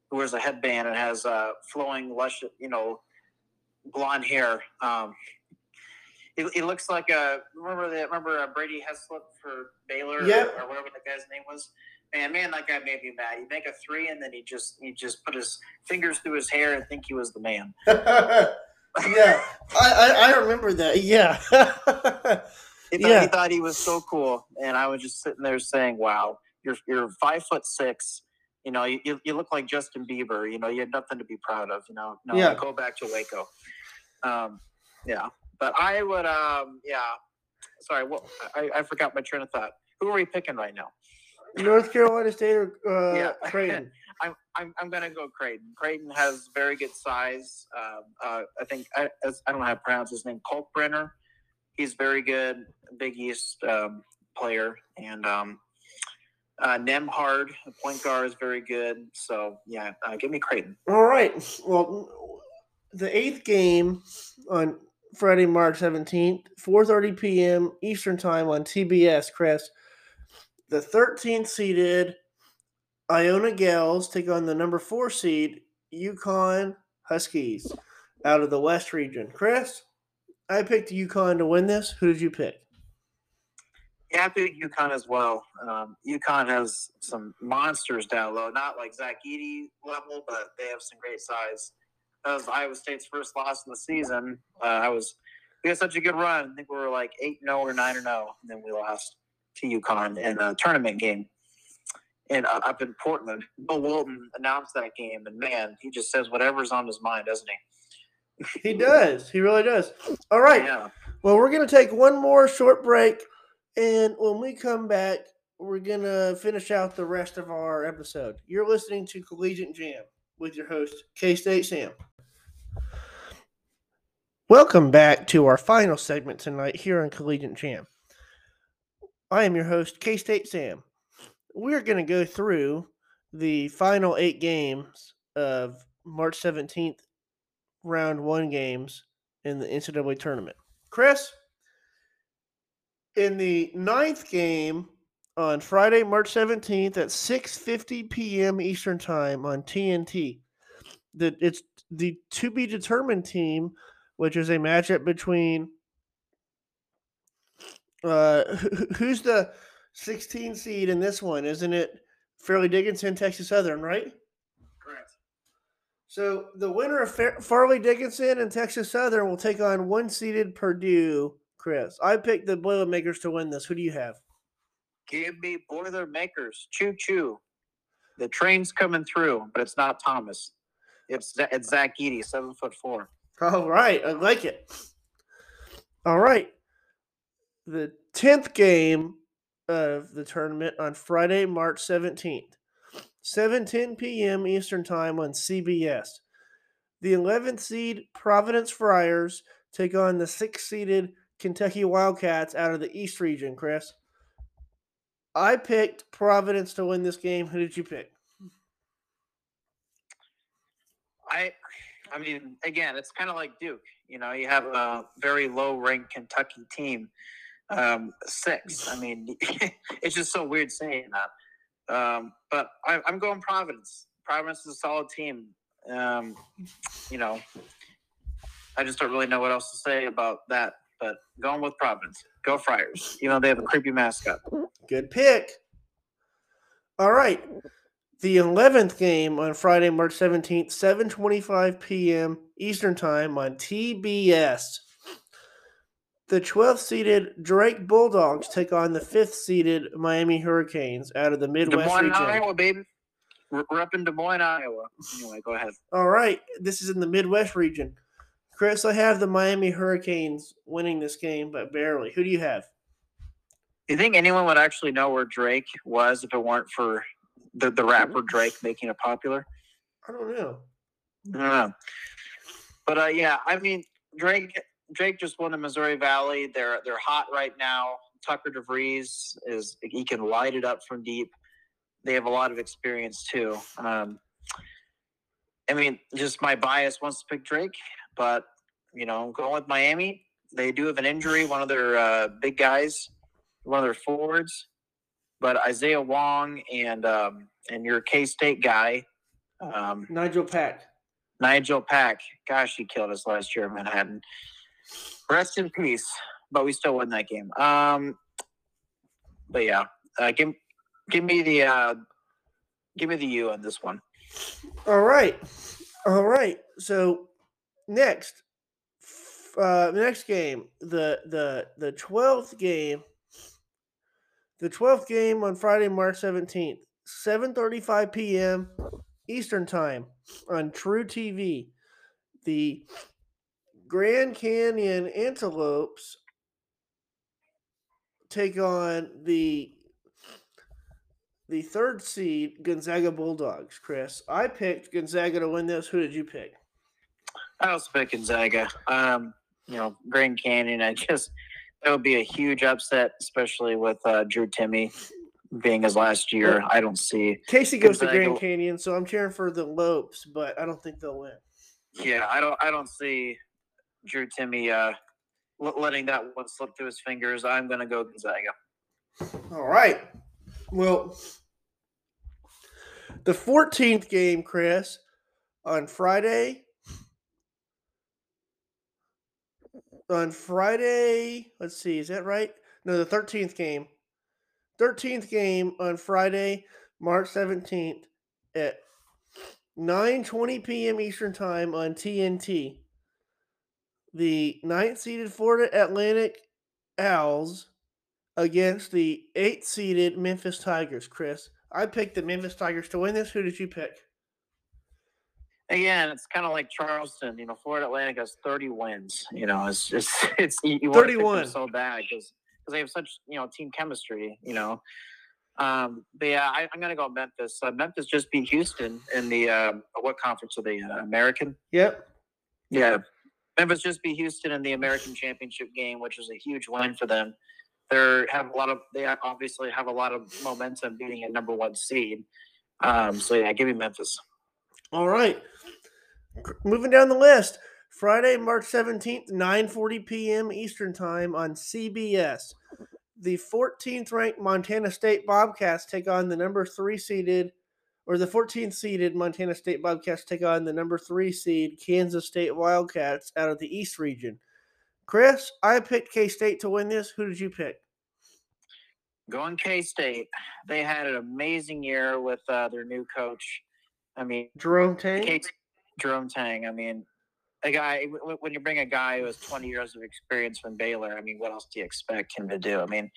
who wears a headband and has uh, flowing, lush, you know, blonde hair. Um, he, he looks like a remember that remember uh, Brady Heslop for Baylor, yep. or, or whatever that guy's name was. Man, man, that guy made me mad. He'd make a three, and then he just he just put his fingers through his hair and think he was the man. yeah, I, I I remember that. Yeah, he, thought, yeah. he thought he was so cool, and I was just sitting there saying, "Wow, you're you're five foot six. You know, you you look like Justin Bieber. You know, you had nothing to be proud of. You know, no, yeah. Go back to Waco." Um, yeah, but I would. Um, yeah, sorry, well, I I forgot my train of thought. Who are we picking right now? North Carolina State or uh, yeah. Creighton? I'm I'm I'm gonna go Creighton. Creighton has very good size. Um, uh, I think I I don't know how to pronounce his name. Kolkbrenner. He's very good. Big East um, player and. Um, Uh, Nemhard, the point guard, is very good. So, yeah, uh, give me Creighton. All right. Well, the eighth game on Friday, March seventeenth, four thirty p.m. Eastern Time on T B S, Chris. The thirteenth-seeded Iona Gales take on the number four seed UConn Huskies out of the West region. Chris, I picked UConn to win this. Who did you pick? You have to do UConn as well. Um, UConn has some monsters down low, not like Zach Edey level, but they have some great size. That was Iowa State's first loss in the season. Uh, I was we had such a good run. I think we were like eight and zero or nine and zero, and then we lost to UConn in a tournament game, and uh, up in Portland. Bill Walton announced that game, and man, he just says whatever's on his mind, doesn't he? He does. He really does. All right. Yeah. Well, we're gonna take one more short break. And when we come back, we're going to finish out the rest of our episode. You're listening to Collegiate Jam with your host, K-State Sam. Welcome back to our final segment tonight here on Collegiate Jam. I am your host, K-State Sam. We're going to go through the final eight games of March seventeenth, round one games in the N C double A Tournament. Chris? In the ninth game on Friday, March seventeenth at six fifty p.m. Eastern Time on T N T, the, it's the to-be-determined team, which is a matchup between uh, – who's the sixteen seed in this one? Isn't it Fairleigh Dickinson, Texas Southern, right? Correct. So the winner of Fair- Fairleigh Dickinson and Texas Southern will take on one-seeded Purdue. Chris, I picked the Boilermakers to win this. Who do you have? Give me Boilermakers. Choo choo. The train's coming through, but it's not Thomas. It's it's Zach Edey, seven foot four. All right, I like it. All right, the tenth game of the tournament on Friday, March seventeenth, seven ten p.m. Eastern Time on C B S. The eleventh seed Providence Friars take on the sixth seeded Kentucky Wildcats out of the East region, Chris. I picked Providence to win this game. Who did you pick? I I mean, again, it's kind of like Duke. You know, you have a very low-ranked Kentucky team, um, six. I mean, it's just so weird saying that. Um, but I, I'm going Providence. Providence is a solid team. Um, you know, I just don't really know what else to say about that. But going with Providence. Go Friars. You know, they have a creepy mascot. Good pick. All right. The eleventh game on Friday, March seventeenth, seven twenty-five p.m. Eastern Time on T B S. The twelfth-seeded Drake Bulldogs take on the fifth-seeded Miami Hurricanes out of the Midwest Des Moines, region. Iowa, baby. We're up in Des Moines, Iowa. Anyway, go ahead. All right. This is in the Midwest region. Chris, I have the Miami Hurricanes winning this game, but barely. Who do you have? Do you think anyone would actually know where Drake was if it weren't for the, the rapper Drake making it popular? I don't know. I don't know. But, uh, yeah, I mean, Drake Drake just won the Missouri Valley. They're they're hot right now. Tucker DeVries, is he can light it up from deep. They have a lot of experience, too. Um, I mean, just my bias wants to pick Drake. But, you know, going with Miami, they do have an injury, one of their uh, big guys, one of their forwards. But Isaiah Wong and um, and your K-State guy. Um, Nigel Pack. Nigel Pack. Gosh, he killed us last year in Manhattan. Rest in peace. But we still won that game. Um, but, yeah, uh, give, give me the uh, give me the U on this one. All right. All right. So – Next, uh, next game, the the the twelfth game, the twelfth game on Friday, March seventeenth, seven thirty-five p.m. Eastern Time on True T V. The Grand Canyon Antelopes take on the the third seed Gonzaga Bulldogs. Chris, I picked Gonzaga to win this. Who did you pick? I was picking Zaga. Um, you know, Grand Canyon, I guess that would be a huge upset, especially with uh, Drew Timme being his last year. I don't see. Casey goes Gonzaga. To Grand Canyon, so I'm cheering for the Lopes, but I don't think they'll win. Yeah, I don't I don't see Drew Timme uh, letting that one slip through his fingers. I'm going to go Gonzaga. All right. Well, the fourteenth game, Chris, on Friday – On Friday, let's see, is that right? No, the thirteenth game thirteenth game on Friday, March seventeenth at nine twenty p.m. Eastern Time on T N T. The ninth-seeded Florida Atlantic Owls against the eighth-seeded Memphis Tigers. Chris, I picked the Memphis Tigers to win this. Who did you pick? Again, it's kind of like Charleston. You know, Florida Atlantic has thirty wins. You know, it's just it's you want to pick them so bad because they have such you know team chemistry. You know, um, but yeah, I, I'm gonna go Memphis. Uh, Memphis just beat Houston in the uh, what conference are they in? American? Yep. Yeah, Memphis just beat Houston in the American Championship game, which was a huge win for them. They have a lot of they obviously have a lot of momentum beating a number one seed. Um, so yeah, give me Memphis. All right. Moving down the list, Friday, March seventeenth, nine forty p.m. Eastern Time on C B S. The fourteenth-ranked Montana State Bobcats take on the number three-seeded, or the fourteenth-seeded Montana State Bobcats take on the number three-seed Kansas State Wildcats out of the East region. Chris, I picked K-State to win this. Who did you pick? Going K-State. They had an amazing year with uh, their new coach. I mean, Jerome Tang. Jerome Tang. I mean, a guy w- when you bring a guy who has twenty years of experience from Baylor, I mean, what else do you expect him to do? I mean,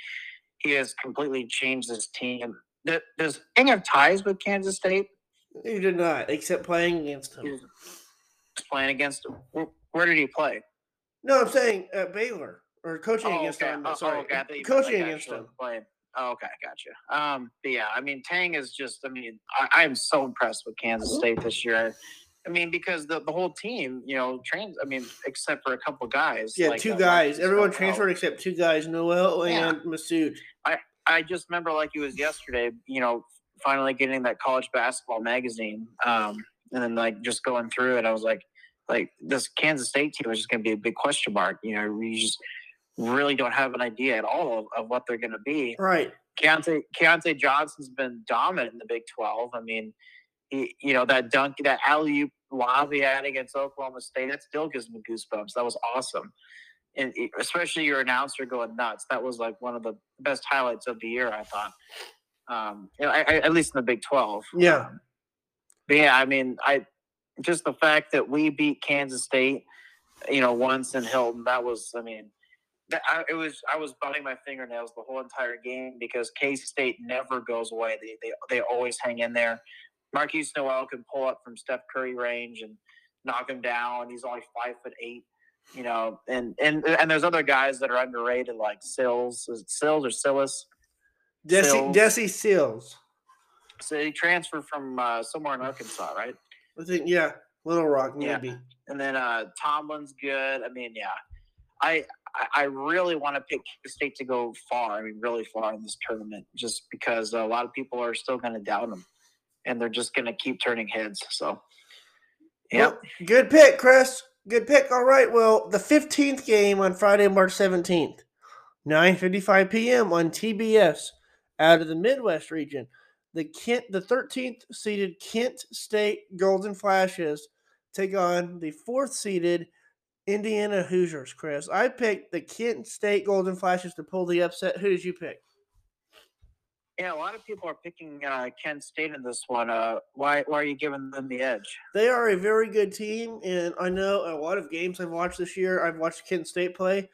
he has completely changed this team. Does Tang have ties with Kansas State? He did not, except playing against him. He was playing against him. Where, where did he play? No, I'm saying uh, Baylor or coaching oh, against okay. him. Oh, sorry, oh, okay. coaching like against him. Playing. Oh, okay, gotcha. Um, but yeah, I mean, Tang is just, I mean, I am so impressed with Kansas State this year. I mean, because the, the whole team, you know, trans, I mean, except for a couple guys. Yeah, like, two uh, guys. Everyone transferred out. except two guys, Noel and yeah. Masood. I, I just remember like it was yesterday, you know, finally getting that college basketball magazine um, and then like just going through it. I was like, like this Kansas State team is just going to be a big question mark. You know, you just – really don't have an idea at all of, of what they're going to be. Right. Keontae, Keontae Johnson's been dominant in the Big twelve. I mean, he, you know, that dunk, that alley-oop lob he had against Oklahoma State, that still gives me goosebumps. That was awesome. And especially your announcer going nuts. That was like one of the best highlights of the year, I thought. Um, you know, I, I, at least in the Big twelve. Yeah. Um, but yeah, I mean, I just the fact that we beat Kansas State, you know, once in Hilton, that was, I mean, I, it was I was biting my fingernails the whole entire game because K-State never goes away. They they they always hang in there. Marquise Noel can pull up from Steph Curry range and knock him down. He's only five foot eight, you know. And and, and there's other guys that are underrated like Sills, is it Sills or Sillis? Desi Desi Sills. So he transferred from uh, somewhere in Arkansas, right? I think yeah, Little Rock maybe. Yeah. And then uh, Tomlin's good. I mean, yeah, I. I really want to pick K-State to go far. I mean, really far in this tournament, just because a lot of people are still going to doubt them, and they're just going to keep turning heads. So, yeah, well, good pick, Chris. Good pick. All right. Well, the fifteenth game on Friday, March seventeenth, nine fifty-five p.m. on T B S, out of the Midwest region, the Kent, the thirteenth seeded Kent State Golden Flashes take on the fourth seeded Indiana Hoosiers. Chris, I picked the Kent State Golden Flashes to pull the upset. Who did you pick? Yeah, a lot of people are picking uh, Kent State in this one. Uh, why, why are you giving them the edge? They are a very good team, and I know a lot of games I've watched this year, I've watched Kent State play.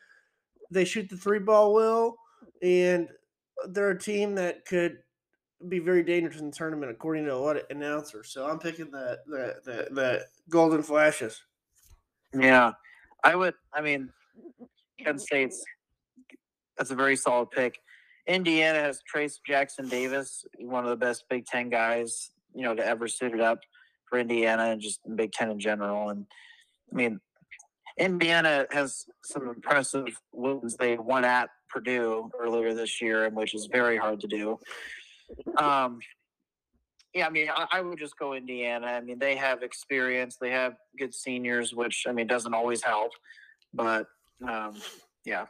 They shoot the three-ball well, and they're a team that could be very dangerous in the tournament, according to a lot of announcers. So I'm picking the, the, the, the Golden Flashes. Yeah. I would, I mean, Penn State's, that's a very solid pick. Indiana has Trace Jackson Davis, one of the best Big Ten guys, you know, to ever suit it up for Indiana and just the Big Ten in general. And, I mean, Indiana has some impressive wins. They won at Purdue earlier this year, which is very hard to do. Um, Yeah, I mean, I would just go Indiana. I mean, they have experience. They have good seniors, which, I mean, doesn't always help. But, um, yeah.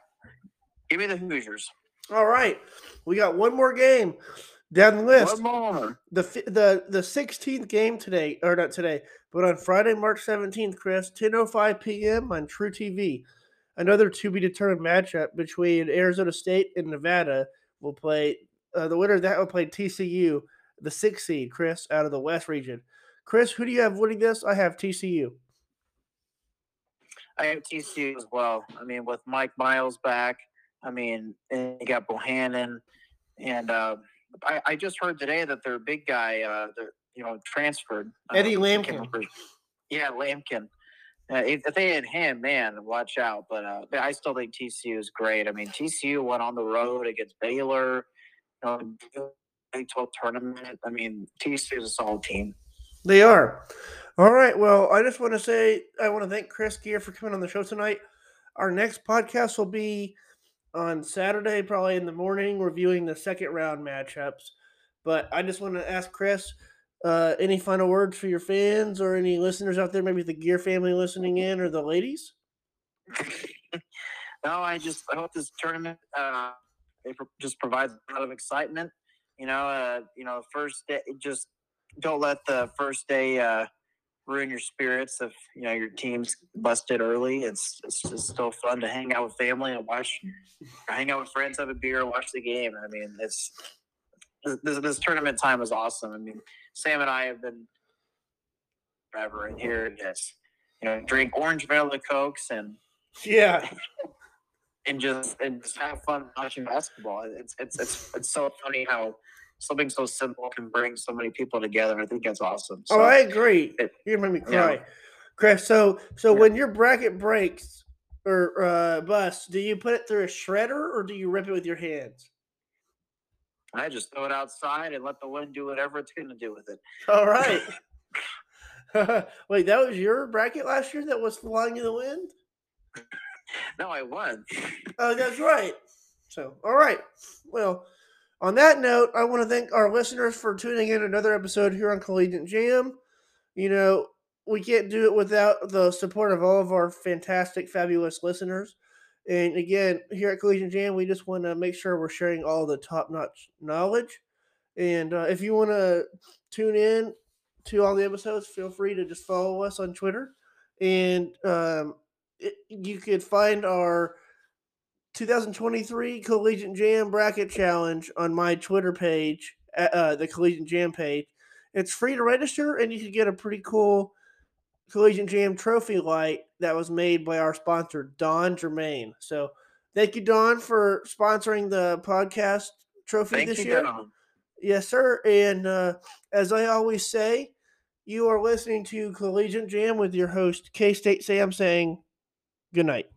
Give me the Hoosiers. All right. We got one more game down the list. One more. The, the, the sixteenth game today, or not today, but on Friday, March seventeenth, Chris, ten oh five p.m. on True T V. Another to-be-determined matchup between Arizona State and Nevada will play Uh, the winner of that one played T C U, the sixth seed, Chris, out of the West region. Chris, who do you have winning this? I have T C U. I have T C U as well. I mean, with Mike Miles back, I mean, and you got Bohannon. And uh, I, I just heard today that their big guy, uh, you know, transferred. Eddie um, Lampkin. Yeah, Lampkin. Uh, if they had him, man, watch out. But uh, I still think T C U is great. I mean, T C U went on the road against Baylor. You know, Big twelve tournament. I mean, T C U is a solid team. They are. All right. Well, I just want to say I want to thank Chris Gear for coming on the show tonight. Our next podcast will be on Saturday, probably in the morning, reviewing the second round matchups. But I just want to ask Chris, uh, any final words for your fans or any listeners out there, maybe the Gear family listening in or the ladies? No, I just I hope this tournament uh, it just provides a lot of excitement. You know, uh, you know, first day, just don't let the first day uh, ruin your spirits. If you know your team's busted early, it's it's just still fun to hang out with family and watch, hang out with friends, have a beer, watch the game. I mean, it's this this tournament time is awesome. I mean, Sam and I have been forever, and here it is. You know, drink orange vanilla cokes and yeah. And just and just have fun watching basketball. It's it's it's it's so funny how something so simple can bring so many people together. I think that's awesome. So, oh, I agree. It, you made me cry, yeah. Chris. So so yeah. When your bracket breaks or uh, busts, do you put it through a shredder or do you rip it with your hands? I just throw it outside and let the wind do whatever it's going to do with it. All right. Wait, that was your bracket last year that was flying in the wind? No, I won. Oh, that's right. So, all right. Well, on that note, I want to thank our listeners for tuning in another episode here on Collegiate Jam. You know, we can't do it without the support of all of our fantastic, fabulous listeners. And again, here at Collegiate Jam, we just want to make sure we're sharing all the top-notch knowledge. And uh, if you want to tune in to all the episodes, feel free to just follow us on Twitter. And, um, you could find our twenty twenty-three Collegiate Jam Bracket Challenge on my Twitter page, uh, the Collegiate Jam page. It's free to register, and you can get a pretty cool Collegiate Jam trophy light that was made by our sponsor, Don Germain. So thank you, Don, for sponsoring the podcast trophy thank this you, year. Don. Yes, sir. And uh, as I always say, you are listening to Collegiate Jam with your host, K-State Sam, saying good night.